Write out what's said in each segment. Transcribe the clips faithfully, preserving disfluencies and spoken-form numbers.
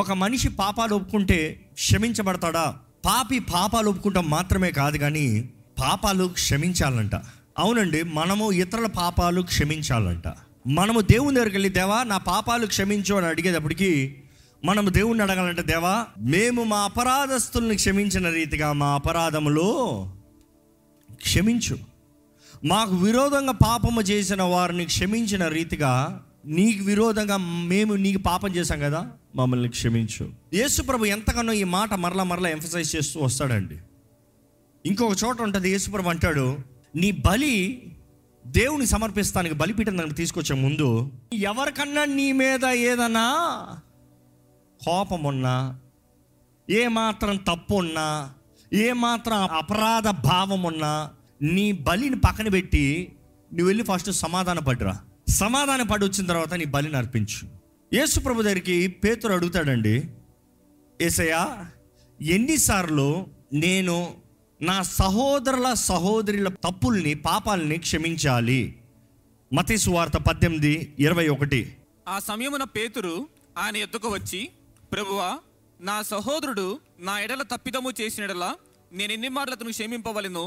ఒక మనిషి పాపాలు ఒప్పుకుంటే క్షమించబడతాడా? పాపి పాపాలు ఒప్పుకుంటాం మాత్రమే కాదు, కానీ పాపాలు క్షమించాలంట. అవునండి, మనము ఇతరుల పాపాలు క్షమించాలంట. మనము దేవుని దగ్గరికి వెళ్ళి దేవా నా పాపాలు క్షమించు అని అడిగేటప్పటికి మనము దేవుణ్ణి అడగాలంటే దేవా మేము మా అపరాధస్తులను క్షమించిన రీతిగా మా అపరాధములో క్షమించు, మాకు విరోధంగా పాపము చేసిన వారిని క్షమించిన రీతిగా నీకు విరోధంగా మేము నీకు పాపం చేశాం కదా మమ్మల్ని క్షమించు. యేసుప్రభు ఎంతగానో ఈ మాట మరలా మరలా ఎంఫసైజ్ చేస్తూ వస్తాడండి. ఇంకొక చోట ఉంటుంది, యేసుప్రభు అంటాడు నీ బలి దేవుని సమర్పిస్తానికి బలిపీఠం దానికి తీసుకొచ్చే ముందు ఎవరికన్నా నీ మీద ఏదన్నా కోపం ఉన్నా, ఏమాత్రం తప్పు ఉన్నా, ఏమాత్రం అపరాధ భావం ఉన్నా నీ బలిని పక్కన పెట్టి నువ్వు వెళ్ళి ఫస్ట్ సమాధాన పడ్డరా, సమాధాన పడి వచ్చిన తర్వాత నీ బలిని అర్పించు. యేసు ప్రభు దగ్గరికి పేతురు అడుగుతాడండి, యేసయ్యా ఎన్నిసార్లు నేను నా సహోదరుల సహోదరుల తప్పుల్ని పాపాలని క్షమించాలి? మత్తయి సువార్త పద్దెనిమిది ఇరవై ఒకటి. ఆ సమయమున పేతురు ఆయన ఎద్దుకు వచ్చి ప్రభువా నా సహోదరుడు నా ఎడల తప్పిదము చేసిన ఎడల నేను ఎన్ని మార్లు అతను క్షమింపవలను?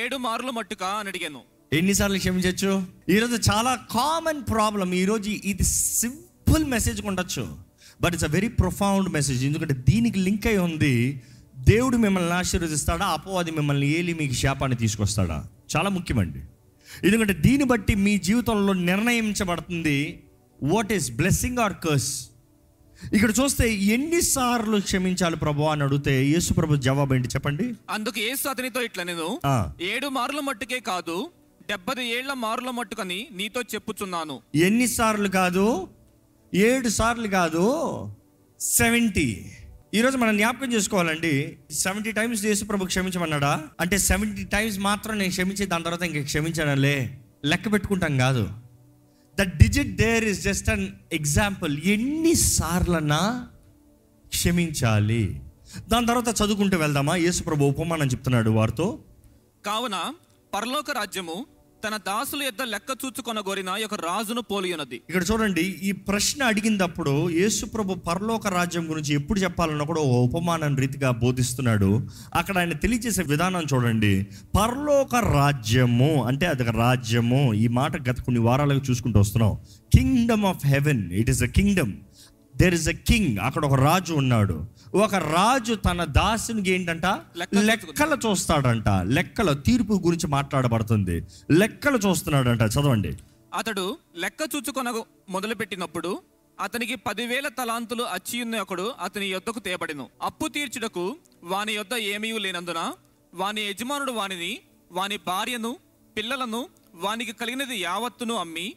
ఏడు మార్లు మట్టుకా అని అడిగాను. ఎన్నిసార్లు క్షమించవచ్చు? ఈరోజు చాలా కామన్ ప్రాబ్లం. ఈరోజు ఇది సింపుల్ మెసేజ్ ఉండొచ్చు, but it's a very profound message. ఎందుకంటే దీనికి లింక్ అయి ఉంది, దేవుడు మిమ్మల్ని ఆశీర్వదిస్తాడా, అపవాది మిమ్మల్ని ఏలి మీకు శాపాన్ని తీసుకొస్తాడా? చాలా ముఖ్యమండి. ఎందుకంటే దీన్ని బట్టి మీ జీవితంలో నిర్ణయించబడుతుంది what is blessing or curse. ఇక్కడ చూస్తే ఎన్నిసార్లు క్షమించాలి ప్రభు అని అడిగితే యేసు ప్రభు జవాబు ఏంటి చెప్పండి? అందుకు యేసు అతనితో ఇట్లా నేను ఏడు మార్లు మట్టుకే కాదు డెబ్బది ఏళ్ల మార్ల మట్టుకని నీతో చెప్పుచున్నాను. ఎన్నిసార్లు కాదు, ఏడు సార్లు కాదు, సెవెంటీ. ఈరోజు మనం జ్ఞాపకం చేసుకోవాలండి, సెవెంటీ టైమ్స్ యేసు ప్రభు క్షమించమన్నాడా అంటే సెవెంటీ టైమ్స్ మాత్రం నేను క్షమించి దాని తర్వాత ఇంక క్షమించానలే లెక్క పెట్టుకుంటాం కాదు. The digit there is just an example. ఎన్నిసార్లన్నా క్షమించాలి. దాని తర్వాత చదువుకుంటూ వెళ్దామా? యేసు ప్రభు ఉపమానం చెప్తున్నాడు వారితో. కావున పరలోక రాజ్యము తన దాసుల యొద్ద లెక్క చూచుకొనగోరిన ఒక రాజును పోలి ఉన్నది. ఇక్కడ చూడండి, ఈ ప్రశ్న అడిగినప్పుడు యేసు ప్రభు పరలోక రాజ్యం గురించి ఎప్పుడు చెప్పాలన్నా కూడా ఉపమానం రీతిగా బోధిస్తున్నాడు. అక్కడ ఆయన తెలియజేసే విధానం చూడండి. పరలోక రాజ్యము అంటే అదొక రాజ్యము. ఈ మాట గత కొన్ని వారాలుగా చూసుకుంటూ వస్తున్నాం. Kingdom of heaven, it is a kingdom, there is a king. అక్కడ ఒక రాజు ఉన్నాడు. ఒక రాజు తన దాసునికి ఏంటంట లెక్కలు చూస్తాడంట. లెక్కల తీర్పు గురించి మాట్లాడబడుతుంది. లెక్కలు చూస్తున్నాడంట. చదవండి. అతడు లెక్క చూచుకొన మొదలు పెట్టినప్పుడు అతనికి పదివేల తలాంతులు అచ్చియున్న ఒకడు అతని యొద్దకు తేబడిను. అప్పు తీర్చుటకు వాని యొద్ద ఏమీ లేనందున వాని యజమానుడు వానిని, వాని భార్యను, పిల్లలను, వానికి కలిగినది యావత్తును అమ్మి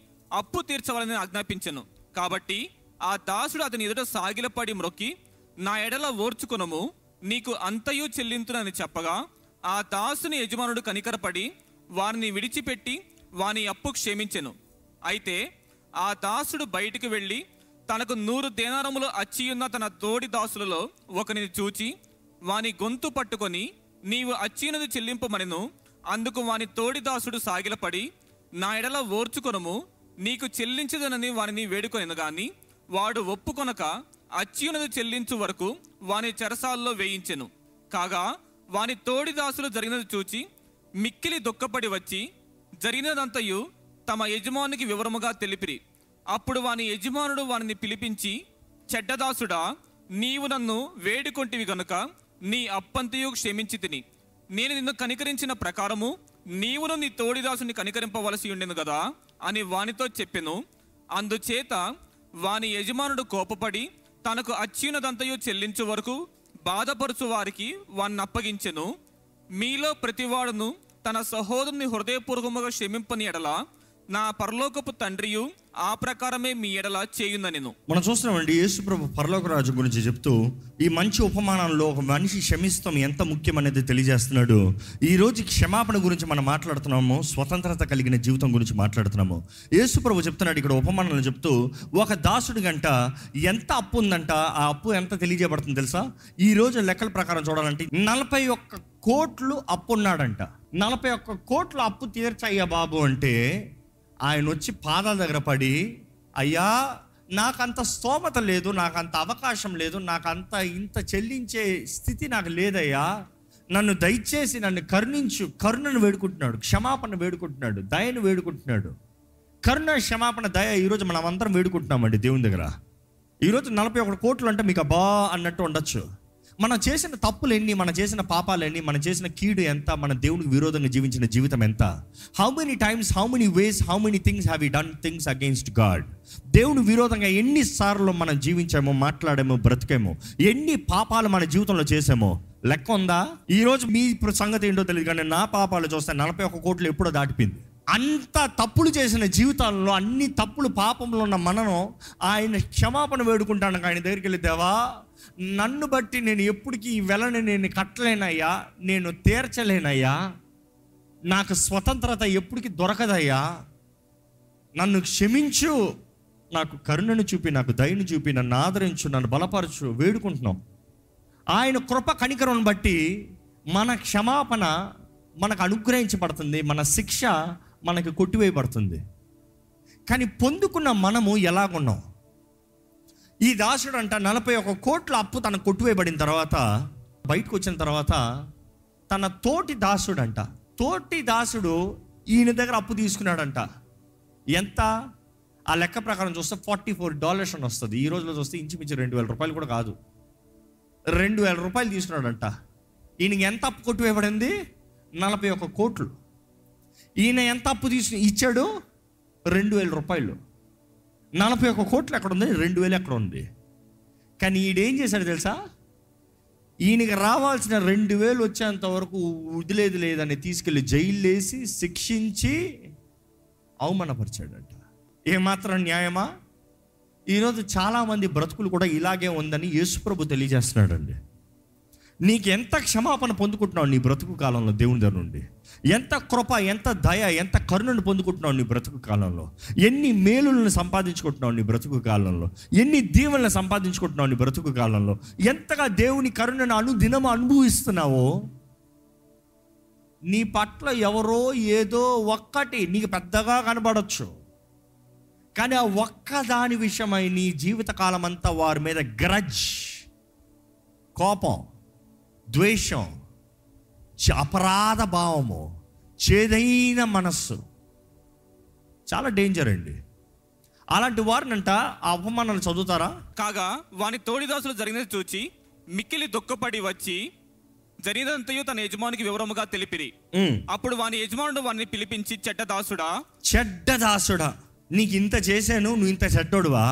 అప్పు తీర్చవాలని ఆజ్ఞాపించెను. కాబట్టి ఆ దాసుడు అతని ఎదుట సాగిలపడి మ్రొక్కి నా ఎడల ఓర్చుకొనుము, నీకు అంతయు చెల్లింతునని చెప్పగా ఆ దాసుని యజమానుడు కనికరపడి వారిని విడిచిపెట్టి వాని అప్పు క్షమించెను. అయితే ఆ దాసుడు బయటికి వెళ్ళి తనకు నూరు దేనారములు అచ్చియున్న తన తోడి దాసులలో ఒకరిని చూచి వాని గొంతు పట్టుకొని నీవు అచ్చినది చెల్లింపమనెను. అందుకు వాని తోడి దాసుడు సాగిలపడి నా ఎడల ఓర్చుకొనుము, నీకు చెల్లించదనని వారిని వేడుకొనెను. గాని వాడు ఒప్పుకొనక అచ్యునది చెల్లించు వరకు వాని చెరసాల్లో వేయించెను. కాగా వాని తోడి దాసులు జరిగినది చూచి మిక్కిలి దుఃఖపడి వచ్చి జరిగినదంతయు తమ యజమానికి వివరముగా తెలిపిరి. అప్పుడు వాని యజమానుడు వానిని పిలిపించి చెడ్డదాసుడా, నీవు నన్ను వేడుకొంటివి గనుక నీ అప్పంతయు క్షమించి తిని, నేను నిన్ను కనికరించిన ప్రకారము నీవును నీ తోడిదాసుని కనికరింపవలసి ఉండెను కదా అని వానితో చెప్పెను. అందుచేత వాని యజమానుడు కోపపడి తనకు అచ్చినదంతయు చెల్లించు వరకు బాధపరచు వారికి వాణ్ణి అప్పగించెను. మీలో ప్రతివాడును తన సహోదరుని హృదయపూర్వకముగా క్షమింపని ఎడల నా పరలోకపు తండ్రియు ఆ ప్రకారమే మీ ఎడల చేయుందనెను. మనం చూస్తున్నామండి, యేసుప్రభు పరలోక రాజు గురించి చెప్తూ ఈ మంచి ఉపమానంలో ఒక మనిషి క్షమిస్తాం ఎంత ముఖ్యమనేది తెలియజేస్తున్నాడు. ఈరోజు క్షమాపణ గురించి మనం మాట్లాడుతున్నాము, స్వతంత్రత కలిగిన జీవితం గురించి మాట్లాడుతున్నాము. యేసుప్రభు చెప్తున్నాడు ఇక్కడ ఉపమానాలు చెప్తూ, ఒక దాసుడి గంట ఎంత అప్పు ఉందంట, ఆ అప్పు ఎంత తెలియజేయబడుతుంది తెలుసా? ఈ రోజు లెక్కల ప్రకారం చూడాలంటే నలభై ఒక్క కోట్లు అప్పు ఉన్నాడంట. నలభై ఒక్క కోట్లు అప్పు తీర్చయ్యా బాబు అంటే ఆయన వచ్చి పాదాల దగ్గర పడి అయ్యా నాకంత స్తోమత లేదు, నాకంత అవకాశం లేదు, నాకంత ఇంత చెల్లించే స్థితి నాకు లేదయ్యా, నన్ను దయచేసి నన్ను కరుణించు. కరుణను వేడుకుంటున్నాడు, క్షమాపణ వేడుకుంటున్నాడు, దయను వేడుకుంటున్నాడు. కరుణ, క్షమాపణ, దయ ఈరోజు మనం అందరం వేడుకుంటున్నామండి దేవుని దగ్గర. ఈరోజు నలభై ఒకటి కోట్లు అంటే మీకు అబ్బా అన్నట్టు ఉండొచ్చు. మనం చేసిన తప్పులు ఎన్ని, మనం చేసిన పాపాలు ఎన్ని, మనం చేసిన కీడు ఎంత, మన దేవునికి విరోధంగా జీవించిన జీవితం ఎంత. How many times, how many ways, how many things have you done things against God. దేవుని విరోధంగా ఎన్నిసార్లు మనం జీవించామో, మాట్లాడామో, బ్రతికేమో, ఎన్ని పాపాలు మన జీవితంలో చేసామో లెక్క ఉందా? ఈరోజు మీ సంగతి ఏంటో తెలియదు, కానీ నా పాపాలు చూస్తే నలభై ఒక్క కోట్లు ఎప్పుడో దాటిపోయింది. అంత తప్పులు చేసిన జీవితాల్లో, అన్ని తప్పులు పాపంలో ఉన్న మనను ఆయన క్షమాపణ వేడుకుంటాను. ఆయన దగ్గరికి వెళ్ళి, దేవా నన్ను బట్టి నేను ఎప్పటికీ ఈ వెలని నేను కట్టలేనయ్యా, నేను తీర్చలేనయ్యా, నాకు స్వతంత్రత ఎప్పటికీ దొరకదయ్యా, నన్ను క్షమించు, నాకు కరుణను చూపి, నాకు దయను చూపి, నన్ను ఆదరించు, నన్ను బలపరచు వేడుకుంటున్నాం. ఆయన కృప కనికరం బట్టి మన క్షమాపణ మనకు అనుగ్రహించబడుతుంది, మన శిక్ష మనకి కొట్టివేయబడుతుంది. కానీ పొందుకున్న మనము ఎలాగున్నాం? ఈ దాసుడు అంట నలభై ఒక కోట్ల అప్పు తనకు కొట్టివేయబడిన తర్వాత, బయటకు వచ్చిన తర్వాత తన తోటి దాసుడు అంట, తోటి దాసుడు ఈయన దగ్గర అప్పు తీసుకున్నాడంట. ఎంత? ఆ లెక్క ప్రకారం చూస్తే ఫార్టీ ఫోర్ డాలర్స్ అని వస్తుంది. ఈ రోజులో చూస్తే ఇంచుమించు రెండు వేల రూపాయలు కూడా కాదు, రెండు వేల రూపాయలు తీసుకున్నాడంట. ఈయనకి ఎంత అప్పు కొట్టివేయబడింది? నలభై ఒక కోట్లు. ఈయన ఎంత అప్పు తీసుకు ఇచ్చాడు? రెండు వేల రూపాయలు. నలభై ఒక్క కోట్లు ఎక్కడ ఉంది, రెండు వేలు ఎక్కడ ఉంది. కానీ ఈడేం చేశాడు తెలుసా? ఈయనకి రావాల్సిన రెండు వేలు వచ్చేంత వరకు వదిలేదు లేదని తీసుకెళ్ళి జైలు వేసి శిక్షించి అవమానపరిచాడంట. ఏమాత్రం న్యాయమా? ఈరోజు చాలామంది బ్రతుకులు కూడా ఇలాగే ఉందని యేసుప్రభు తెలియజేస్తున్నాడు అండి. నీకు ఎంత క్షమాపణ పొందుకుంటున్నావు నీ బ్రతుకు కాలంలో దేవుని దగ్గర నుండి? ఎంత కృప, ఎంత దయ, ఎంత కరుణను పొందుకుంటున్నావు నీ బ్రతుకు కాలంలో? ఎన్ని మేలులను సంపాదించుకుంటున్నావు నీ బ్రతుకు కాలంలో? ఎన్ని దీవెనలను సంపాదించుకుంటున్నావు నీ బ్రతుకు కాలంలో? ఎంతగా దేవుని కరుణను అనుదినము అనుభవిస్తున్నావో? నీ పట్ల ఎవరో ఏదో ఒక్కటి నీకు పెద్దగా కనబడవచ్చు, కానీ ఆ ఒక్క దాని విషయమై నీ జీవితకాలం అంతా వారి మీద గ్రజ్, కోపం, ద్వేషం, అపరాధ భావము, చేదైన మనస్సు చాలా డేంజర్ అండి. అలాంటి వారినంట ఆ అవమానాలు చదువుతారా? కాగా వాని తోడిదాసులు జరిగినది చూచి మిక్కిలి దుఃఖపడి వచ్చి జరిగినంతయు తన యజమానికి వివరముగా తెలిపిరి. అప్పుడు వాని యజమానుడు వారిని పిలిపించి, చెడ్డదాసుడా, చెడ్డదాసుడా, నీకు ఇంత చేశాను, నువ్వు ఇంత చెడ్డోడువా,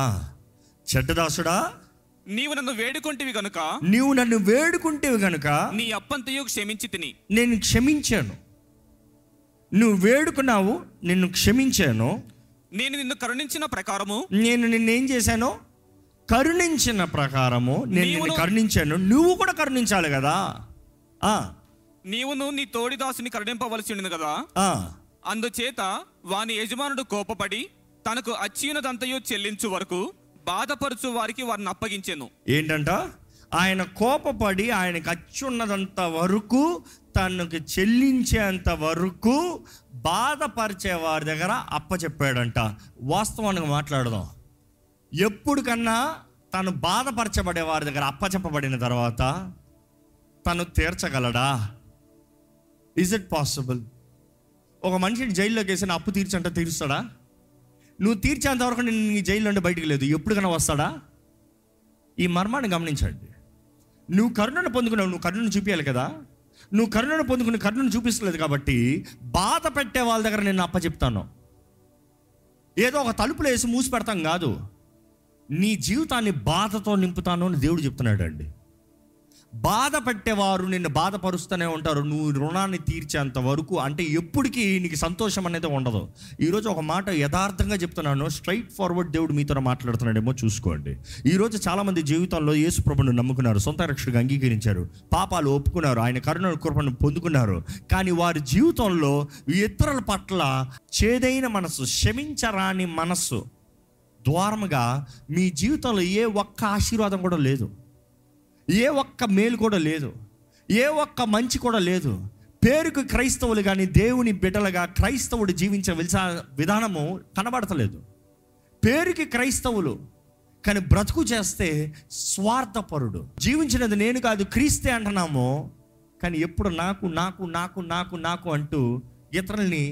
చెడ్డదాసుడా, నీవు నన్ను వేడుకుంటేవి గనుక నీవు నన్ను వేడుకుంటేవి గనుక నీ అప్పంతయు క్షమించి తిని. నేను క్షమించాను, నువ్వు వేడుకున్నావు, నిన్ను క్షమించాను. నేను నిన్ను కరుణించిన ప్రకారము, నేను నిన్నేం చేశాను, కరుణించిన ప్రకారము నేను నిన్ను కరుణించాను, నువ్వు కూడా కరుణించాలి కదా. నీవును నీ తోడిదాసుని కరుణింపవలసి ఉంది కదా. అందుచేత వాని యజమానుడు కోపపడి తనకు అచ్చినదంతయు చెల్లించు వరకు బాధపరచు వారికి వారిని అప్పగించాను. ఏంటంట? ఆయన కోపపడి ఆయనకు అచ్చున్నదంత వరకు, తనకు చెల్లించేంత వరకు బాధపరిచే వారి దగ్గర అప్పచెప్పాడంట. వాస్తవానికి మాట్లాడదాం, ఎప్పుడు కన్నా తను బాధపరచబడే వారి దగ్గర అప్పచెప్పబడిన తర్వాత తను తీర్చగలడా? Is it possible? ఒక మనిషిని జైల్లోకి వేసిన అప్పు తీర్చంట తీరుస్తాడా? నువ్వు తీర్చేంతవరకు నేను నీ జైలు నుండి బయటికి లేదు, ఎప్పుడుకైనా వస్తాడా? ఈ మర్మాన్ని గమనించండి. నువ్వు కరుణను పొందుకున్నావు, నువ్వు కరుణను చూపించాలి కదా. నువ్వు కరుణను పొందుకుని కరుణను చూపిస్తలేదు కాబట్టి బాధ పెట్టే వాళ్ళ దగ్గర నేను అప్పచెప్తాను. ఏదో ఒక తలుపులు వేసి మూసి పెడతాం కాదు, నీ జీవితాన్ని బాధతో నింపుతాను అని దేవుడు చెప్తున్నాడు అండి. బాధ పెట్టేవారు నిన్ను బాధపరుస్తూనే ఉంటారు, నువ్వు రుణాన్ని తీర్చేంత వరకు. అంటే ఎప్పటికీ నీకు సంతోషం అనేది ఉండదు. ఈరోజు ఒక మాట యథార్థంగా చెప్తున్నాను, స్ట్రైట్ ఫార్వర్డ్ దేవుడు మీతో మాట్లాడుతున్నాడేమో చూసుకోండి. ఈరోజు చాలామంది జీవితంలో యేసు ప్రభువును నమ్ముకున్నారు, సొంత రక్షకుడిగా అంగీకరించారు, పాపాలు ఒప్పుకున్నారు, ఆయన కరుణ కృపను పొందుకున్నారు, కానీ వారి జీవితంలో ఇతరుల పట్ల చేదైన మనస్సు, క్షమించరాని మనస్సు ద్వారముగా మీ జీవితంలో ఏ ఒక్క ఆశీర్వాదం కూడా లేదు, ఏ ఒక్క మేలు కూడా లేదు, ఏ ఒక్క మంచి కూడా లేదు. పేరుకు క్రైస్తవులు కానీ దేవుని బిడ్డలుగా క్రైస్తవుడు జీవించే విధానము కనబడతలేదు. పేరుకి క్రైస్తవులు కానీ బ్రతుకు చేస్తే స్వార్థపరుడు. జీవించినది నేను కాదు క్రీస్తే అంటున్నాము, కానీ ఎప్పుడు నాకు నాకు నాకు నాకు నాకు అంటూ ఇతరుల్ని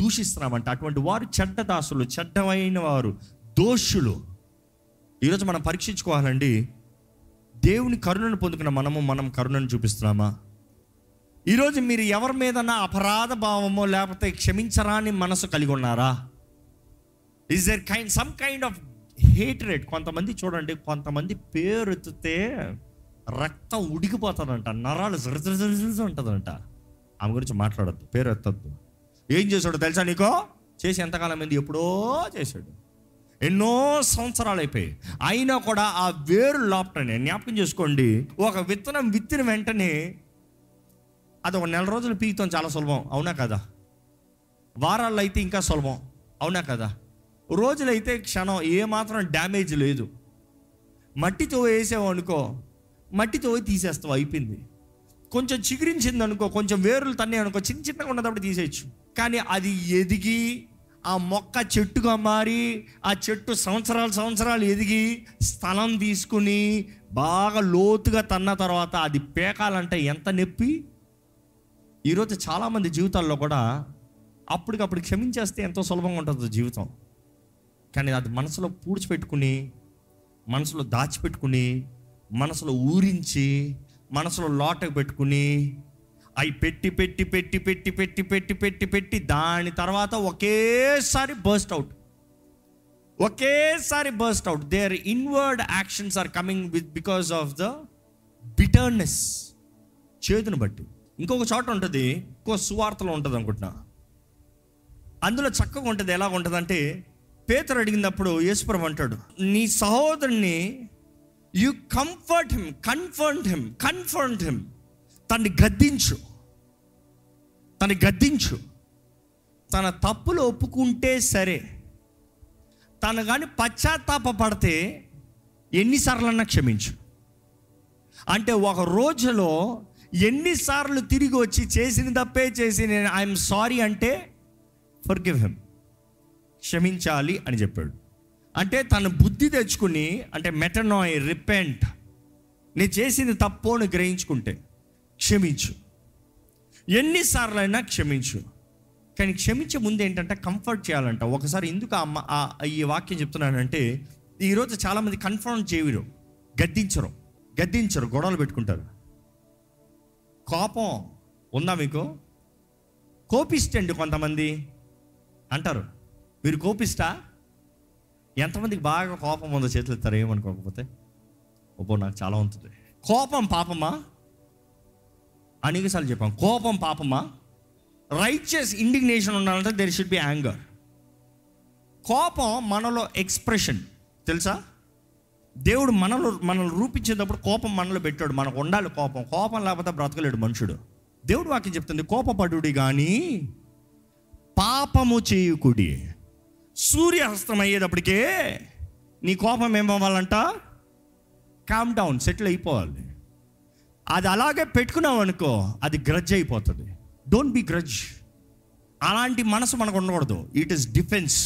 దూషిస్తున్నామంట. అటువంటి వారు చెడ్డ దాసులు, చెడ్డమైన వారు, దోషులు. ఈరోజు మనం పరీక్షించుకోవాలండి, దేవుని కరుణను పొందుకున్న మనము మనం కరుణను చూపిస్తున్నామా? ఈరోజు మీరు ఎవరి మీదన్నా అపరాధ భావమో లేకపోతే క్షమించరాని మనసు కలిగి ఉన్నారా? Is there kind some kind of hatred? కొంతమంది చూడండి, కొంతమంది పేరెత్తితే రక్తం ఉడికిపోతుందంట, నరాలు జరజరజ ఉంటుందంట. ఆమె గురించి మాట్లాడద్దు, పేరు ఎత్తద్దు. ఏం చేశాడు తెలుసా నీకో? చేసి ఎంతకాలం అయింది? ఎప్పుడో చేశాడు, ఎన్నో సంవత్సరాలు అయిపోయాయి, అయినా కూడా ఆ వేరు లోపటనే. జ్ఞాపకం చేసుకోండి, ఒక విత్తనం విత్తిన వెంటనే అది ఒక నెల రోజులు పీకుతాం, చాలా సులభం అవునా కదా? వారాల్లో అయితే ఇంకా సులభం అవునా కదా? రోజులైతే క్షణం, ఏమాత్రం డ్యామేజ్ లేదు. మట్టితో వేసావు అనుకో, మట్టితో తీసేస్తావు, అయిపోయింది. కొంచెం చిగురించింది అనుకో, కొంచెం వేరులు తన్నాయి అనుకో, చిన్న చిన్నగా ఉన్నప్పుడు తీసేయచ్చు. కానీ అది ఎదిగి ఆ మొక్క చెట్టుగా మారి, ఆ చెట్టు సంవత్సరాలు సంవత్సరాలు ఎదిగి స్థలం తీసుకుని బాగా లోతుగా తన్న తర్వాత అది పేకాలంటే ఎంత నొప్పి. ఈరోజు చాలామంది జీవితాల్లో కూడా అప్పటికప్పుడు క్షమించేస్తే ఎంతో సులభంగా ఉంటుంది జీవితం, కానీ అది మనసులో పూడ్చిపెట్టుకుని, మనసులో దాచిపెట్టుకుని, మనసులో ఊరించి, మనసులో లోటకు పెట్టుకుని, అవి పెట్టి పెట్టి పెట్టి పెట్టి పెట్టి పెట్టి పెట్టి పెట్టి దాని తర్వాత ఒకేసారి బర్స్ట్ అవుట్, ఒకేసారి burst out. There inward actions are coming with because of the bitterness. చేదును బట్టి ఇంకొక చోట ఉంటుంది, ఇంకో సువార్తలో ఉంటుంది అనుకుంటున్నా, అందులో చక్కగా ఉంటుంది. ఎలా ఉంటుందంటే, పేతురు అడిగినప్పుడు యేసుప్రభువు అంటాడు, నీ సహోదరుని you comfort him, comfort him, comfort him, తన్ని గద్దించు, తను గద్దించు. తన తప్పులు ఒప్పుకుంటే సరే, తను కానీ పశ్చాత్తాప పడితే ఎన్నిసార్లన్నా క్షమించు. అంటే ఒక రోజులో ఎన్నిసార్లు తిరిగి వచ్చి చేసిన తప్పే చేసి నేను ఐఎమ్ సారీ అంటే ఫర్గివ్ హిమ్, క్షమించాలి అని చెప్పాడు. అంటే తన బుద్ధి తెచ్చుకుని, అంటే మెటనాయ్, రిపెంట్, నేను చేసింది తప్పు అని గ్రహించుకుంటే క్షమించు, ఎన్నిసార్లు అయినా క్షమించు. కానీ క్షమించే ముందు ఏంటంటే కంఫర్ట్ చేయాలంట. ఒకసారి ఎందుకు ఆ ఈ వాక్యం చెప్తున్నానంటే, ఈరోజు చాలామంది కన్ఫర్ట్ చేయరు, గద్దించరు, గద్దించరు గొడవలు పెట్టుకుంటారు. కోపం ఉందా మీకు? కోపిస్టండి కొంతమంది అంటారు. మీరు కోపిస్టా? ఎంతమందికి బాగా కోపం ఉందో చేతులు ఎత్తారు, ఏమనుకోకపోతే ఒప్పో నాకు చాలా ఉంటుంది. కోపం పాపమా? అనేకసార్లు చెప్పాం, కోపం పాపమా? రైచియస్ ఇండిగ్నేషన్ ఉండాలంటే దెర్ షుడ్ బి యాంగర్. కోపం మనలో ఎక్స్ప్రెషన్ తెలుసా? దేవుడు మనలో మనల్ని రూపించేటప్పుడు కోపం మనలో పెట్టాడు, మనకు ఉండాలి కోపం. కోపం లేకపోతే బ్రతకలేడు మనుషుడు. దేవుడు వాక్యం చెప్తుంది, కోపపడుడి కానీ పాపము చేయుకుడి. సూర్యాస్తం అయ్యేటప్పటికే నీ కోపం ఏమవ్వాలంట? కామ్ డౌన్, సెటిల్ అయిపోవాలి. అది అలాగే పెట్టుకున్నావు అనుకో, అది గ్రడ్జ్ అయిపోతుంది. Don't be grudge. అలాంటి మనసు మనకు ఉండకూడదు. It is defence.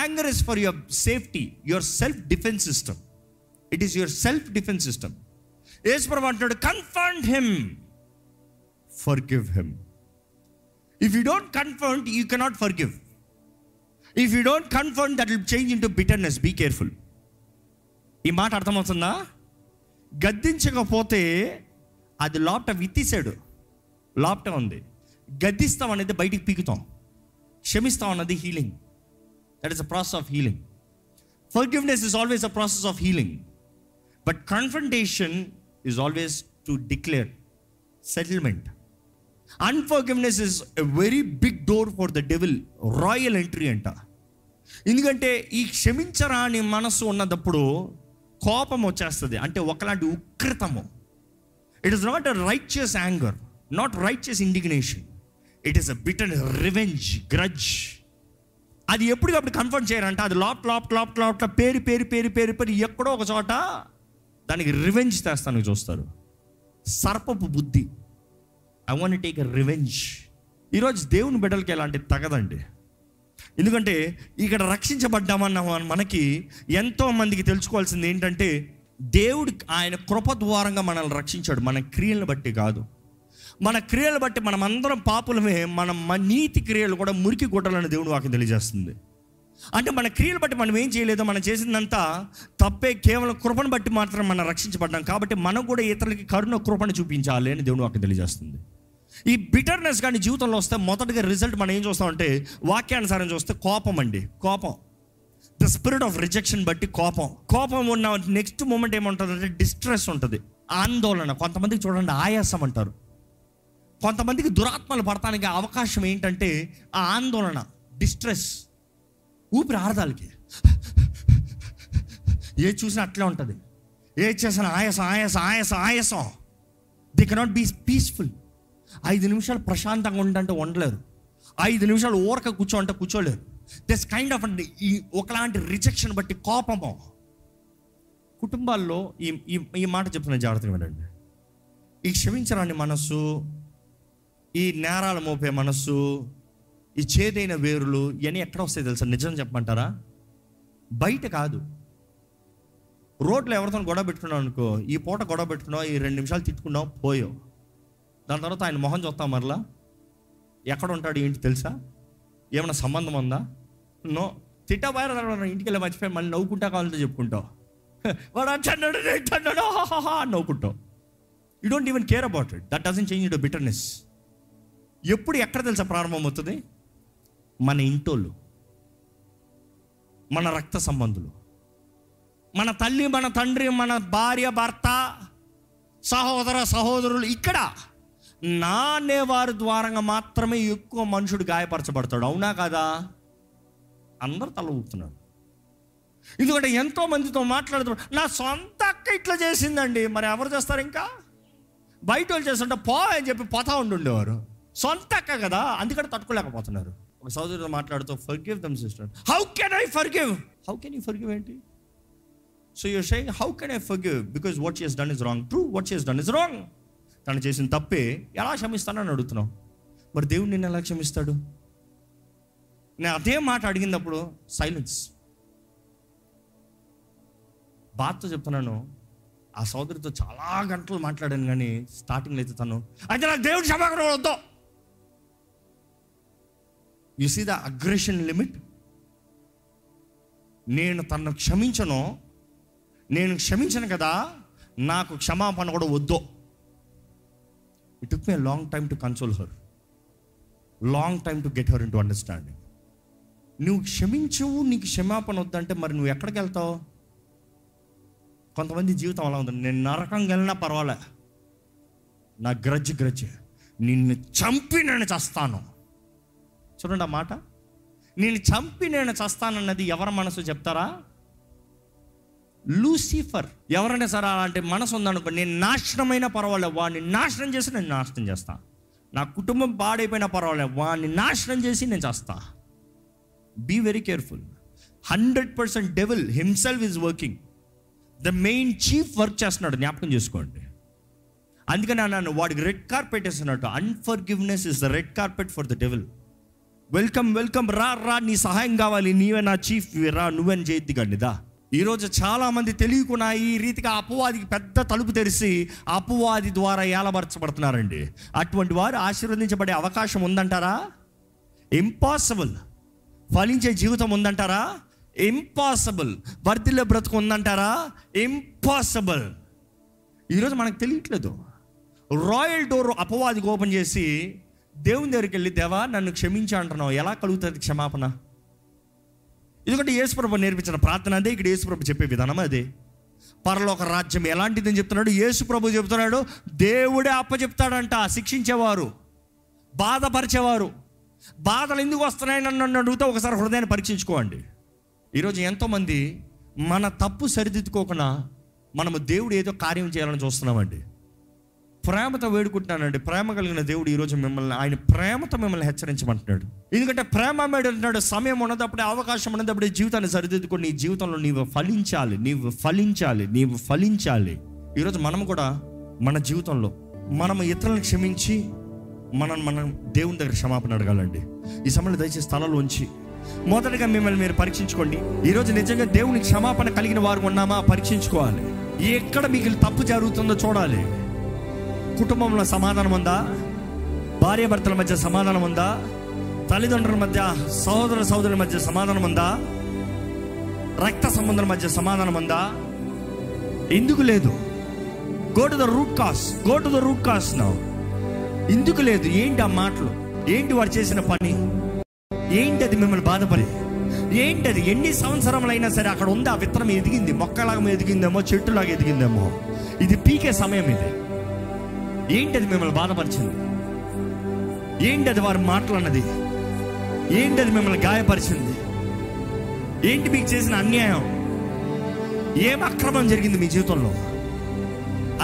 Anger is for your safety, your self defence system. It is your self defence system. యేసుప్రభువు అంటున్నాడు, comfort him, forgive him. If you don't confront, you cannot forgive. If you don't confront, that will change into bitterness. Be careful. ఈ మాట అర్థమవుతుందా? గద్దించకపోతే అది లోపట విత్తిసాడు, లోపట ఉంది. గద్దిస్తాం అనేది బయటికి పీకుతాం, క్షమిస్తాం అన్నది healing. That is a process of healing. Forgiveness is always a process of healing. But confrontation is always to declare settlement. Unforgiveness is a very big door for the devil, royal entry anta. ఎందుకంటే ఈ క్షమించరాని మనసు ఉన్నప్పుడు కోపం వచ్చేస్తుంది, అంటే ఒకలాంటి ఉక్రతము. It is not a righteous anger, not righteous indignation. It is a bitterness, revenge, grudge. అది ఎప్పటికప్పుడు కన్ఫర్ట్ చేయరంట, అది లాప్ లాప్ లాప్ లాప్లా పేరు పేరు పేరు పేరు పేరు ఎక్కడో ఒక చోట దానికి రివెంజ్ చేస్తానికి చూస్తారు. సర్పపు బుద్ధి, I want to take a revenge. ఈరోజు దేవుని బిడ్డలకి ఎలాంటి తగదండి. ఎందుకంటే ఇక్కడ రక్షించబడ్డామన్న మనకి ఎంతో మందికి తెలుసుకోవాల్సింది ఏంటంటే, దేవుడు ఆయన కృప ద్వారంగా మనల్ని రక్షించాడు, మన క్రియలను బట్టి కాదు. మన క్రియలు బట్టి మనం అందరం పాపులమే, మనం మన నీతి క్రియలు కూడా మురికి గుడ్డలని దేవుడు వాకి తెలియజేస్తుంది. అంటే మన క్రియలు బట్టి మనం ఏం చేయలేదు, మనం చేసిందంతా తప్పే, కేవలం కృపను బట్టి మాత్రం మనం రక్షించబడ్డాం. కాబట్టి మనం కూడా ఇతరులకి కరుణ కృపను చూపించాలి అని దేవుడు వాకి తెలియజేస్తుంది. ఈ బిటర్నెస్ కానీ జీవితంలో వస్తే మొదటిగా రిజల్ట్ మనం ఏం చూస్తామంటే, వాక్యానుసారం చూస్తే కోపం అండి కోపం ద స్పిరిట్ ఆఫ్ రిజెక్షన్ బట్టి కోపం. కోపం ఉన్న నెక్స్ట్ మూమెంట్ ఏముంటుందంటే డిస్ట్రెస్ ఉంటుంది, ఆందోళన. కొంతమందికి చూడండి ఆయాసం అంటారు, కొంతమందికి దురాత్మలు పడటానికి అవకాశం ఏంటంటే ఆ ఆందోళన, డిస్ట్రెస్, ఊపిరి ఆరదాలకి ఏ చూసినా అట్లే ఉంటుంది, ఏ చేసినా ఆయాసం ఆయాసం ఆయాసం ఆయాసం దే కెనాట్ బీ పీస్ఫుల్. ఐదు నిమిషాలు ప్రశాంతంగా ఉండంటే ఉండలేరు, ఐదు నిమిషాలు ఊరక కూర్చో అంటే కూర్చోలేరు. దిస్ కైండ్ ఆఫ్ అండి ఈ ఒకలాంటి రిజెక్షన్ బట్టి కోపము. కుటుంబాల్లో ఈ ఈ మాట చెప్తున్న జాగ్రత్తగా వినండి. ఈ క్షమించరాని మనస్సు, ఈ నేరాలు మోపే మనస్సు, ఈ చేదైన వేరులు ఇవన్నీ ఎక్కడ వస్తాయి తెలుసా? నిజం చెప్పమంటారా? బయట కాదు. రోడ్లో ఎవరితో గొడవ పెట్టుకున్నాం అనుకో, ఈ పూట గొడవ పెట్టుకున్నాం, ఈ రెండు నిమిషాలు తిట్టుకున్నాం, పోయాం. దాని తర్వాత ఆయన మొహం చూస్తాం, మరలా ఎక్కడ ఉంటాడు ఏంటి తెలుసా? ఏమైనా సంబంధం ఉందా? నో తిట్టా బయట ఇంటికి వెళ్ళి మర్చిపోయి మళ్ళీ నవ్వుకుంటా కావాలంటే చెప్పుకుంటావు, వాడు అంటున్నాడు అంటున్నాడు నవ్వుకుంటావు. You don't even care about it. That doesn't change your bitterness. ఎప్పుడు ఎక్కడ తెలుసా ప్రారంభమవుతుంది? మన ఇంటోళ్ళు, మన రక్త సంబంధులు, మన తల్లి, మన తండ్రి, మన భార్య భర్త, సహోదర సహోదరులు. ఇక్కడ నా అనేవారి ద్వారంగా మాత్రమే ఎక్కువ మనుషుడు గాయపరచబడతాడు, అవునా కదా? అందరు తల ఊపుతున్నారు. ఎందుకంటే ఎంతో మందితో మాట్లాడుతున్నారు, నా సొంత అక్క ఇట్లా చేసిందండి, మరి ఎవరు చేస్తారు? ఇంకా బయట వాళ్ళు చేస్తుంటే పో అని చెప్పి పోతా ఉండుండేవారు, సొంత అక్క కదా, అందుకని తట్టుకోలేకపోతున్నారు. ఒక సోదరుడు మాట్లాడుతూ, forgive them sister. How can I forgive? How can you forgive ఏంటి? So you're saying how can I forgive because what she has done is wrong. True, what she has done is wrong. తను చేసిన తప్పే, ఎలా క్షమిస్తానని అడుగుతున్నావు. మరి దేవుడు నిన్ను ఎలా క్షమిస్తాడు? నేను అదే మాట అడిగినప్పుడు సైలెన్స్. బాధతో చెప్తున్నాను, ఆ సోదరితో చాలా గంటలు మాట్లాడాను, కానీ స్టార్టింగ్లో అయితే తను అయితే నాకు దేవుడు క్షమాపణ వద్దు. You see the aggression limit. నేను తనను క్షమించను, నేను క్షమించను కదా, నాకు క్షమాపణ కూడా వద్దు. It took me a long time to console her, long time to get her into understanding. నువ్వు క్షమించవు, నీకు క్షమాపణ వద్దంటే మరి నువ్వు ఎక్కడికి వెళ్తావు? కొంతమంది జీవితం అలా ఉంది, నేను నరకంగా వెళ్ళినా పర్వాలే, నా గ్రజ్ గ్రజ్ నిన్ను చంపి నేను చేస్తాను. చూడండి ఆ మాట, నేను చంపి నేను చేస్తానన్నది ఎవరి మనసు చెప్తారా? లూసిఫర్. ఎవరైనా సరే అలాంటి మనసు ఉందనుకో, నేను నాశనమైనా పర్వాలేదు, వాడిని నాశనం చేసి నేను నాశనం చేస్తాను, నా కుటుంబం పాడైపోయినా పర్వాలేదు, వాడిని నాశనం చేసి నేను చేస్తా. Be very careful. Hundred percent devil himself is working, the main chief work చేస్తున్నాడు, జ్ఞాపకం చేసుకోండి. అందుకని అన్నాను వాడికి రెడ్ కార్పెట్ వేస్తున్నట్టు. Unforgiveness is the red carpet for the devil. Welcome welcome, రా రా, నీ సహాయం కావాలి, నీవే నా చీఫ్, రా నువ్వేం చేయద్ది కండిదా. ఈరోజు చాలామంది తెలియకుండా ఈ రీతిగా అపవాదికి పెద్ద తలుపు తెరిచి అపవాది ద్వారా ఏలబరచబడుతున్నారండి. అటువంటి వారు ఆశీర్వదించబడే అవకాశం ఉందంటారా? ఇంపాసిబుల్. ఫలించే జీవితం ఉందంటారా? ఇంపాసిబుల్. వర్ధిల్లే బ్రతుకు ఉందంటారా? ఇంపాసిబుల్. ఈరోజు మనకు తెలియట్లేదు. రాయల్ డోర్ అపవాదికి ఓపెన్ చేసి దేవుని దగ్గరికి వెళ్ళి, దేవా నన్ను క్షమించ అంటున్నావు, ఎలా కలుగుతుంది క్షమాపణ? ఎందుకంటే యేసుప్రభు నేర్పించిన ప్రార్థన అదే, ఇక్కడ యేసుప్రభు చెప్పే విధానం అదే. పరలోక రాజ్యం ఎలాంటిదని చెప్తున్నాడు యేసుప్రభు, చెప్తున్నాడు దేవుడే అప్పచెప్తాడంట. శిక్షించేవారు, బాధపరిచేవారు. బాధలు ఎందుకు వస్తున్నాయని నన్ను అడిగితే ఒకసారి హృదయాన్ని పరీక్షించుకోండి. ఈరోజు ఎంతోమంది మన తప్పు సరిదిద్దుకోకుండా మనము దేవుడు ఏదో కార్యం చేయాలని చూస్తున్నామండి. ప్రేమతో వేడుకుంటున్నానండి, ప్రేమ కలిగిన దేవుడు ఈరోజు మిమ్మల్ని ఆయన ప్రేమతో మిమ్మల్ని హెచ్చరించమంటున్నాడు. ఎందుకంటే ప్రేమ మేడంటున్నాడు, సమయం ఉన్నదప్పుడే, అవకాశం ఉన్నదప్పుడే జీవితాన్ని సరిదిద్దుకొని నీ జీవితంలో నీవు ఫలించాలి, నీవు ఫలించాలి, నీవు ఫలించాలి. ఈరోజు మనం కూడా మన జీవితంలో మనం ఇతరులను క్షమించి మనం మనం దేవుని దగ్గర క్షమాపణ అడగాలండి. ఈ సమయంలో దయచేసి తలలోంచి మొదటగా మిమ్మల్ని మీరు పరీక్షించుకోండి. ఈరోజు నిజంగా దేవుని క్షమాపణ కలిగిన వారు ఉన్నామా పరీక్షించుకోవాలి. ఎక్కడ మీకు తప్పు జరుగుతుందో చూడాలి. కుటుంబంలో సమాధానం ఉందా? భార్యాభర్తల మధ్య సమాధానం ఉందా? తల్లిదండ్రుల మధ్య, సహోదర సహోదరుల మధ్య సమాధానం ఉందా? రక్త సంబంధం మధ్య సమాధానం ఉందా? ఎందుకు లేదు? Go to the root cause, go to the root cause now. ఎందుకు లేదు? ఏంటి ఆ మాటలు? ఏంటి వారు చేసిన పని? ఏంటి అది మిమ్మల్ని బాధపడి? ఏంటి అది? ఎన్ని సంవత్సరములైనా సరే అక్కడ ఉంది. ఆ విత్తనం ఎదిగింది, మొక్కలాగా ఎదిగిందేమో, చెట్టులాగా ఎదిగిందేమో, ఇది పీకే సమయం ఇది. ఏంటి అది మిమ్మల్ని బాధపరిచింది? ఏంటి అది వారు మాట్లాడినది? ఏంటి అది మిమ్మల్ని గాయపరిచింది? ఏంటి మీకు చేసిన అన్యాయం? ఏం అక్రమం జరిగింది మీ జీవితంలో?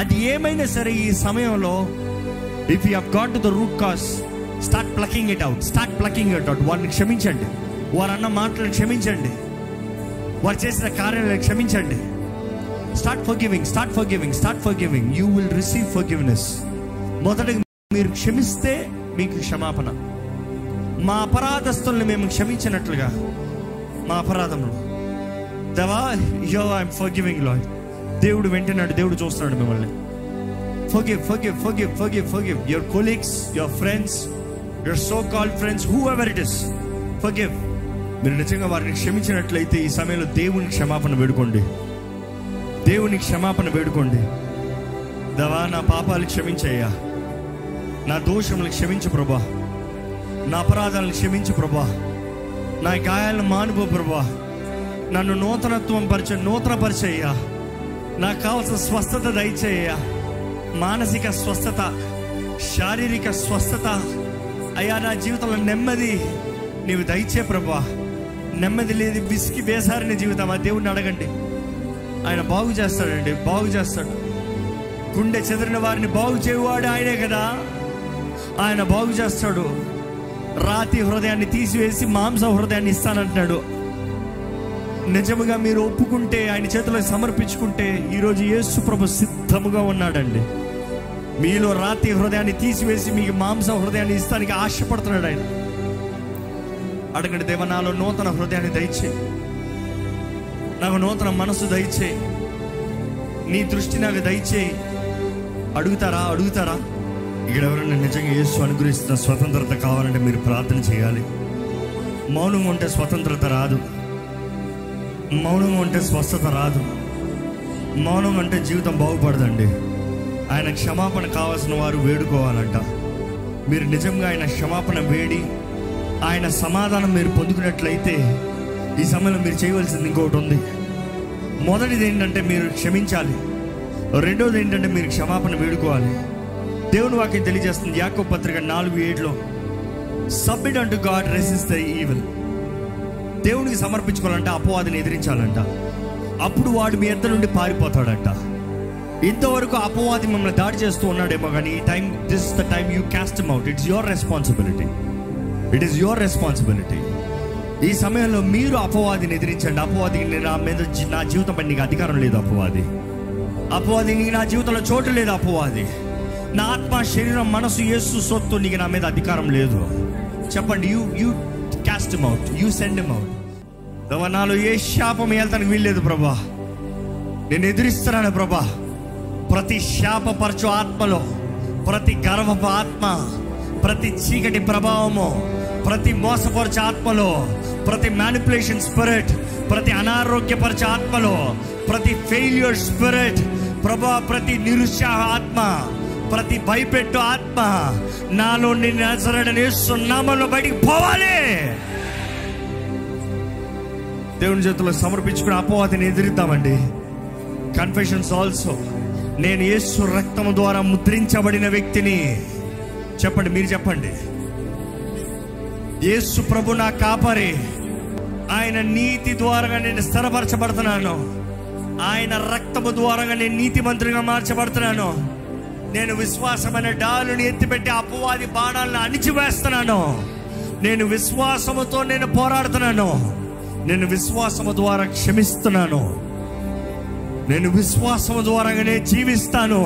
అది ఏమైనా సరే ఈ సమయంలో if you have got to the root cause, start plucking it out, start plucking it out. వారిని క్షమించండి, వారు అన్న మాటలు క్షమించండి, వారు చేసిన కార్యాలను క్షమించండి. Start forgiving, start forgiving, start forgiving. You will receive forgiveness. మొదటగా మీరు క్షమిస్తే మీకు క్షమాపణ. మా అపరాధస్తుల్ని మేము క్షమించినట్లుగా మా అపరాధంలో దేవా, యో ఐఎమ్ ఫర్గివింగ్ లార్డ్. దేవుడు వింటున్నాడు, దేవుడు చూస్తున్నాడు మిమ్మల్ని. Forgive, forgive, forgive, forgive, forgive your colleagues, your friends, your so-called friends, whoever it is. Forgive. మీరు నిజంగా వారిని క్షమించినట్లయితే ఈ సమయంలో దేవుని క్షమాపణ వేడుకోండి, దేవుని క్షమాపణ వేడుకోండి. దేవా, నా పాపాలు క్షమించయ్యా, నా దోషములు క్షమించు ప్రభా, నా అపరాధాలను క్షమించు ప్రభా, నా గాయాలను మానుపో ప్రభా, నన్ను నూతనత్వం పరిచే నూతనపరిచయ్యా, నాకు కావాల్సిన స్వస్థత దయచేయ్యా, మానసిక స్వస్థత, శారీరక స్వస్థత అయ్యా, నా జీవితంలో నెమ్మది నీవు దయచే ప్రభా. నెమ్మది లేదు, విసికి వేసారని జీవితం. ఆ దేవుడిని అడగండి, ఆయన బాగు చేస్తాడండి, బాగు చేస్తాడు. గుండె చెదిరిన వారిని బాగు చేయువాడు ఆయనే కదా, ఆయన బాగు చేస్తాడు. రాతి హృదయాన్ని తీసివేసి మాంస హృదయాన్ని ఇస్తానంటున్నాడు. నిజముగా మీరు ఒప్పుకుంటే, ఆయన చేతిలో సమర్పించుకుంటే, ఈరోజు యేసు ప్రభు సిద్ధముగా ఉన్నాడండి. మీలో రాతి హృదయాన్ని తీసివేసి మీకు మాంస హృదయాన్ని ఇస్తానికి ఆశపడుతున్నాడు ఆయన. అడగండి, దేవా నాలో నూతన హృదయాన్ని దయచేయి, నాకు నూతన మనసు దయచేయి, నీ దృష్టి నాకు దయచేయి. అడుగుతారా? అడుగుతారా? ఇక్కడ ఎవరైనా నిజంగా యేసు అనుగ్రహిస్తున్న స్వతంత్రత కావాలంటే మీరు ప్రార్థన చేయాలి. మౌనంగా ఉంటే స్వతంత్రత రాదు, మౌనంగా ఉంటే స్వస్థత రాదు, మౌనం అంటే జీవితం బాగుపడదండి. ఆయన క్షమాపణ కావాల్సిన వారు వేడుకోవాలంట. మీరు నిజంగా ఆయన క్షమాపణ వేడి ఆయన సమాధానం మీరు పొందుకున్నట్లయితే ఈ సమయంలో మీరు చేయవలసింది ఇంకొకటి ఉంది. మొదటిది ఏంటంటే మీరు క్షమించాలి, రెండోది ఏంటంటే మీరు క్షమాపణ వేడుకోవాలి. దేవుని వాక్యం తెలియజేస్తుంది, యాకోబు పత్రిక నాలుగు ఏడులో సబ్మిట్ అంటూ గాడ్, రెసిస్ట్ ద ఈవిల్. దేవునికి సమర్పించుకోవాలంట, అపవాదిని ఎదిరించాలంట, అప్పుడు వాడు మీ ఎద్ద నుండి పారిపోతాడంట. ఇంతవరకు అపవాది మిమ్మల్ని దాడి చేస్తూ ఉన్నాడేమో, కానీ ఈ time, this is the time you cast him out. It's your responsibility, it is your responsibility. ఈ సమయంలో మీరు అపవాదిని ఎదిరించండి. అపవాదికి నా మీద, నా జీవితంపై నీకు అధికారం లేదు అపవాది, అపవాదిని నా జీవితంలో చోటు లేదు అపవాది, నా ఆత్మ, శరీరం, మనసు యేసు సొత్తు, నీకు నా మీద అధికారం లేదు చెప్పండి. You you cast him out, you send him out. దేవా, నాలో ఏ శాపం వెళ్తానికి వీల్లేదు ప్రభా, నేను ఎదిరిస్తున్నాను ప్రభా. ప్రతి శాపపరచు ఆత్మలో, ప్రతి గర్వపు ఆత్మ, ప్రతి చీకటి ప్రభావము, ప్రతి మోసపరచు ఆత్మలో, ప్రతి మ్యానిపులేషన్ స్పిరిట్, ప్రతి అనారోగ్యపరచు ఆత్మలో, ప్రతి ఫెయిల్యూర్ స్పిరిట్ ప్రభా, ప్రతి నిరుత్సాహ ఆత్మ, ప్రతి భయపెట్టు ఆత్మ నాలో నజరేయుడనే యేసు నామములో బయటికి పోవాలి. దేవుని చేతిలో సమర్పించుకుని అపవాదిని ఎదిరిద్దామండి. కన్ఫెషన్స్ ఆల్సో, నేను యేసు రక్తము ద్వారా ముద్రించబడిన వ్యక్తిని చెప్పండి, మీరు చెప్పండి. యేసు ప్రభు నా కాపరి, ఆయన నీతి ద్వారా నేను స్థిరపరచబడుతున్నాను, ఆయన రక్తము ద్వారా నేను నీతిమంతునిగా మార్చబడుతున్నాను. నేను విశ్వాసమైన డాలుని ఎత్తిపెట్టి అపవాది బాణాలను అణిచివేస్తున్నాను. నేను విశ్వాసముతో నేను పోరాడుతున్నాను, నేను విశ్వాసము ద్వారా క్షమిస్తున్నాను, నేను విశ్వాసము ద్వారానే జీవిస్తాను.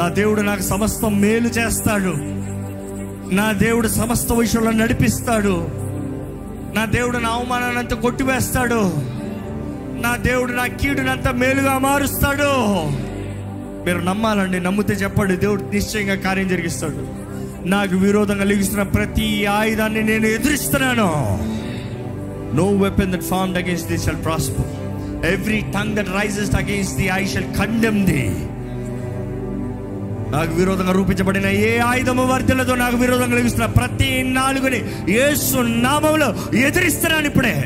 నా దేవుడు నాకు సమస్తం మేలు చేస్తాడు, నా దేవుడు సమస్త విషయంలో నడిపిస్తాడు. నా దేవుడు నా అవమానాన్ని అంతా కొట్టివేస్తాడు. నా దేవుడు నా కీడునంతా మేలుగా మారుస్తాడు. మీరు నమ్మాలండి. నమ్మితే చెప్పండి, దేవుడు నిశ్చయంగా కార్యం జరిగిస్తాడు. నాకు విరోధంగా లిగిస్తున్న ప్రతి ఆయుధాన్ని నేను ఎదురిస్తున్నాను. No weapon that formed against thee shall prosper. Every tongue that rises against thee, I shall condemn thee. నాకు విరోధంగా రూపించబడిన ఏ ఆయుధము వర్తిల్లదు. నాకు విరోధంగా లిగిస్తున్న ప్రతి నాలుగుని యేసు నామములో ఎదురిస్తున్నాను ఇప్పుడే.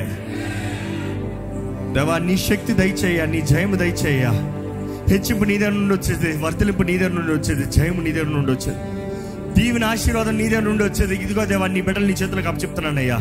దేవా, నీ శక్తి దయచేయ, నీ జయము దయచేయ. హెచ్చింపు నీ దగ్గర నుండి వచ్చేది, వర్తిలింపు నీ దగ్గర నుండి వచ్చేది, జయము నీ దగ్గర నుండి వచ్చేది, దీవిని ఆశీర్వాదం నీ దగ్గర నుండి వచ్చేది. ఇదిగో దేవా, నీ బిడ్డలు నీ చేతులకు అప్పచెప్తున్నానయ్యా.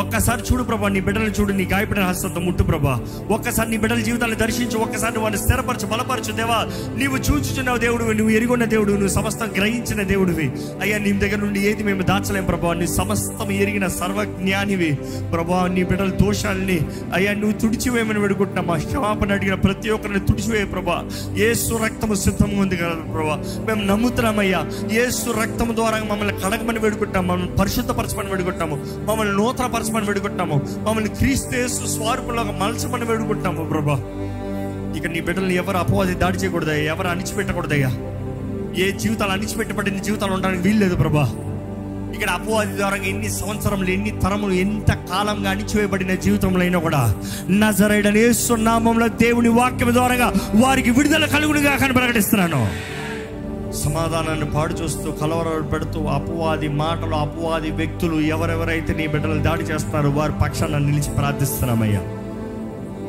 ఒక్కసారి చూడు ప్రభా, నీ బిడ్డలు చూడు, నీ గాయపడిన హస్తంతో ముట్టు ప్రభా. ఒక్కసారి నీ బిడ్డల జీవితాన్ని దర్శించు, ఒక్కసారి వాడిని స్థిరపరచు, బలపరచు. దేవా, నీవు చూచుచున్నావు దేవుడివి, నువ్వు ఎరుగున్న దేవుడు, నువ్వు సమస్తం గ్రహించిన దేవుడివి అయ్యా. నీ దగ్గర నుండి ఏది మేము దాచలేం ప్రభా. నీ సమస్తం ఎరిగిన సర్వజ్ఞానివి ప్రభా. నీ బిడ్డల దోషాలని అయ్యా నువ్వు తుడిచివేయమని వేడుకుంటున్నామా. క్షమాపణ అడిగిన ప్రతి ఒక్కరిని తుడిచివే ప్రభా. యేసు రక్తము సిద్ధంగా ఉంది కదా ప్రభా, మేము నమ్ముతున్నామయ్యా. యేసు రక్తము ద్వారా మమ్మల్ని కడగమని వేడుకుంటాము, మమ్మల్ని పరిశుద్ధపరచమని వేడుకుంటాము, మమ్మల్ని నూతనపరచమని వేడుకుంటాము, మమ్మల్ని క్రీస్తు యేసు స్వరూపంలో మలచమని వేడుకుంటాము ప్రభా. ఇక నీ బిడ్డలు ఎవరు అపవాది దాడి చేయకూడదయ్యా, ఎవరు అణిచిపెట్టకూడదయ్యా. ఏ జీవితాలు అణిచిపెట్టబడిన జీవితాలు ఉండడానికి వీల్లేదు ప్రభా. ఇక్కడ అపవాది ద్వారా ఎన్ని సంవత్సరములు, ఎన్ని తరములు, ఎంత కాలంగా అణిచివేయబడిన జీవితంలో అయినా కూడా నజరేయుడైన యేసు నామములో దేవుని వాక్యం ద్వారా వారికి విడుదల కలుగునుగా అని ప్రకటిస్తున్నాను. సమాధానాన్ని పాడు చూస్తూ, కలవరాలు పెడుతూ, అపవాది మాటలు, అపవాది వ్యక్తులు ఎవరెవరైతే నీ బిడ్డలు దాడి చేస్తున్నారో వారి పక్షాన నిలిచి ప్రార్థిస్తున్నామయ్యా.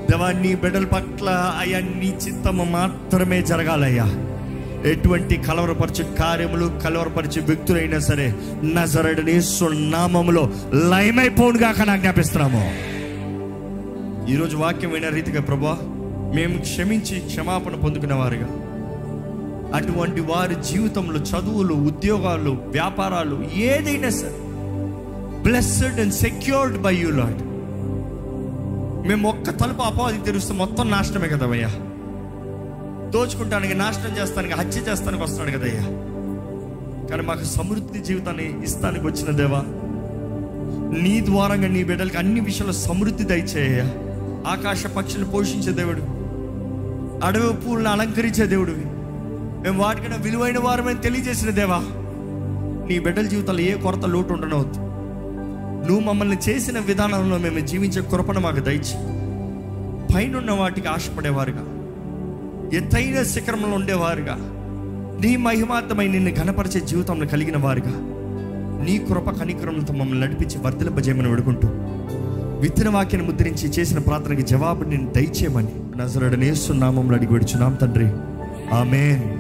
దేవా, నీ బిడ్డల పట్ల అయ్యా నీ చిత్తము మాత్రమే జరగాలయ్యా. ఎటువంటి కలవరపరిచే కార్యములు, కలవరపరిచే వ్యక్తులైనా సరే నజరేయుడైన యేసు నామములో లయమైపోవునుగా అని ఆజ్ఞాపిస్తున్నాము. ఈరోజు వాక్యం అయిన రీతిగా ప్రభా, మేము క్షమించి క్షమాపణ పొందుకునే వారిగా అటువంటి వారి జీవితంలో చదువులు, ఉద్యోగాలు, వ్యాపారాలు ఏదైనా సరే blessed and secured by you Lord. మేము ఒక్క తలుపు అపవాదికి తెరిస్తే మొత్తం నాశనమే కదవయ్యా. దోచుకుంటానికి, నాశనం చేస్తానికి, హత్య చేస్తానికి వస్తున్నాడు కదయ్యా. కానీ మాకు సమృద్ధి జీవితాన్ని ఇస్తానికి వచ్చిన దేవా, నీ ద్వారంగా నీ బిడ్డలకి అన్ని విషయాల్లో సమృద్ధి దయచేయ. ఆకాశ పక్షులు పోషించే దేవుడు, అడవి పూలను అలంకరించే దేవుడివి, మేము వాటికైనా విలువైన వారు మేము తెలియజేసిన దేవా, నీ బిడ్డల జీవితాల్లో ఏ కొరత లోటు ఉండనవద్దు. నువ్వు మమ్మల్ని చేసిన విధానంలో మేము జీవించే కృపను మాకు దయచి, పైనున్న వాటికి ఆశపడేవారుగా, ఎత్తైన శిఖరంలో ఉండేవారుగా, నీ మహిమార్థమై నిన్ను ఘనపరిచే జీవితంలో కలిగిన వారుగా, నీ కృప కనికరంతో మమ్మల్ని నడిపించి వర్తిలింపజేయమని వేడుకుంటూ, విత్తిన వాక్యాన్ని ముద్రించి చేసిన ప్రార్థనకి జవాబు నేను దయచేయమని నజరేయుడైన యేసు నామములో అడిగి వేడుచున్నాం తండ్రి. ఆమేన్.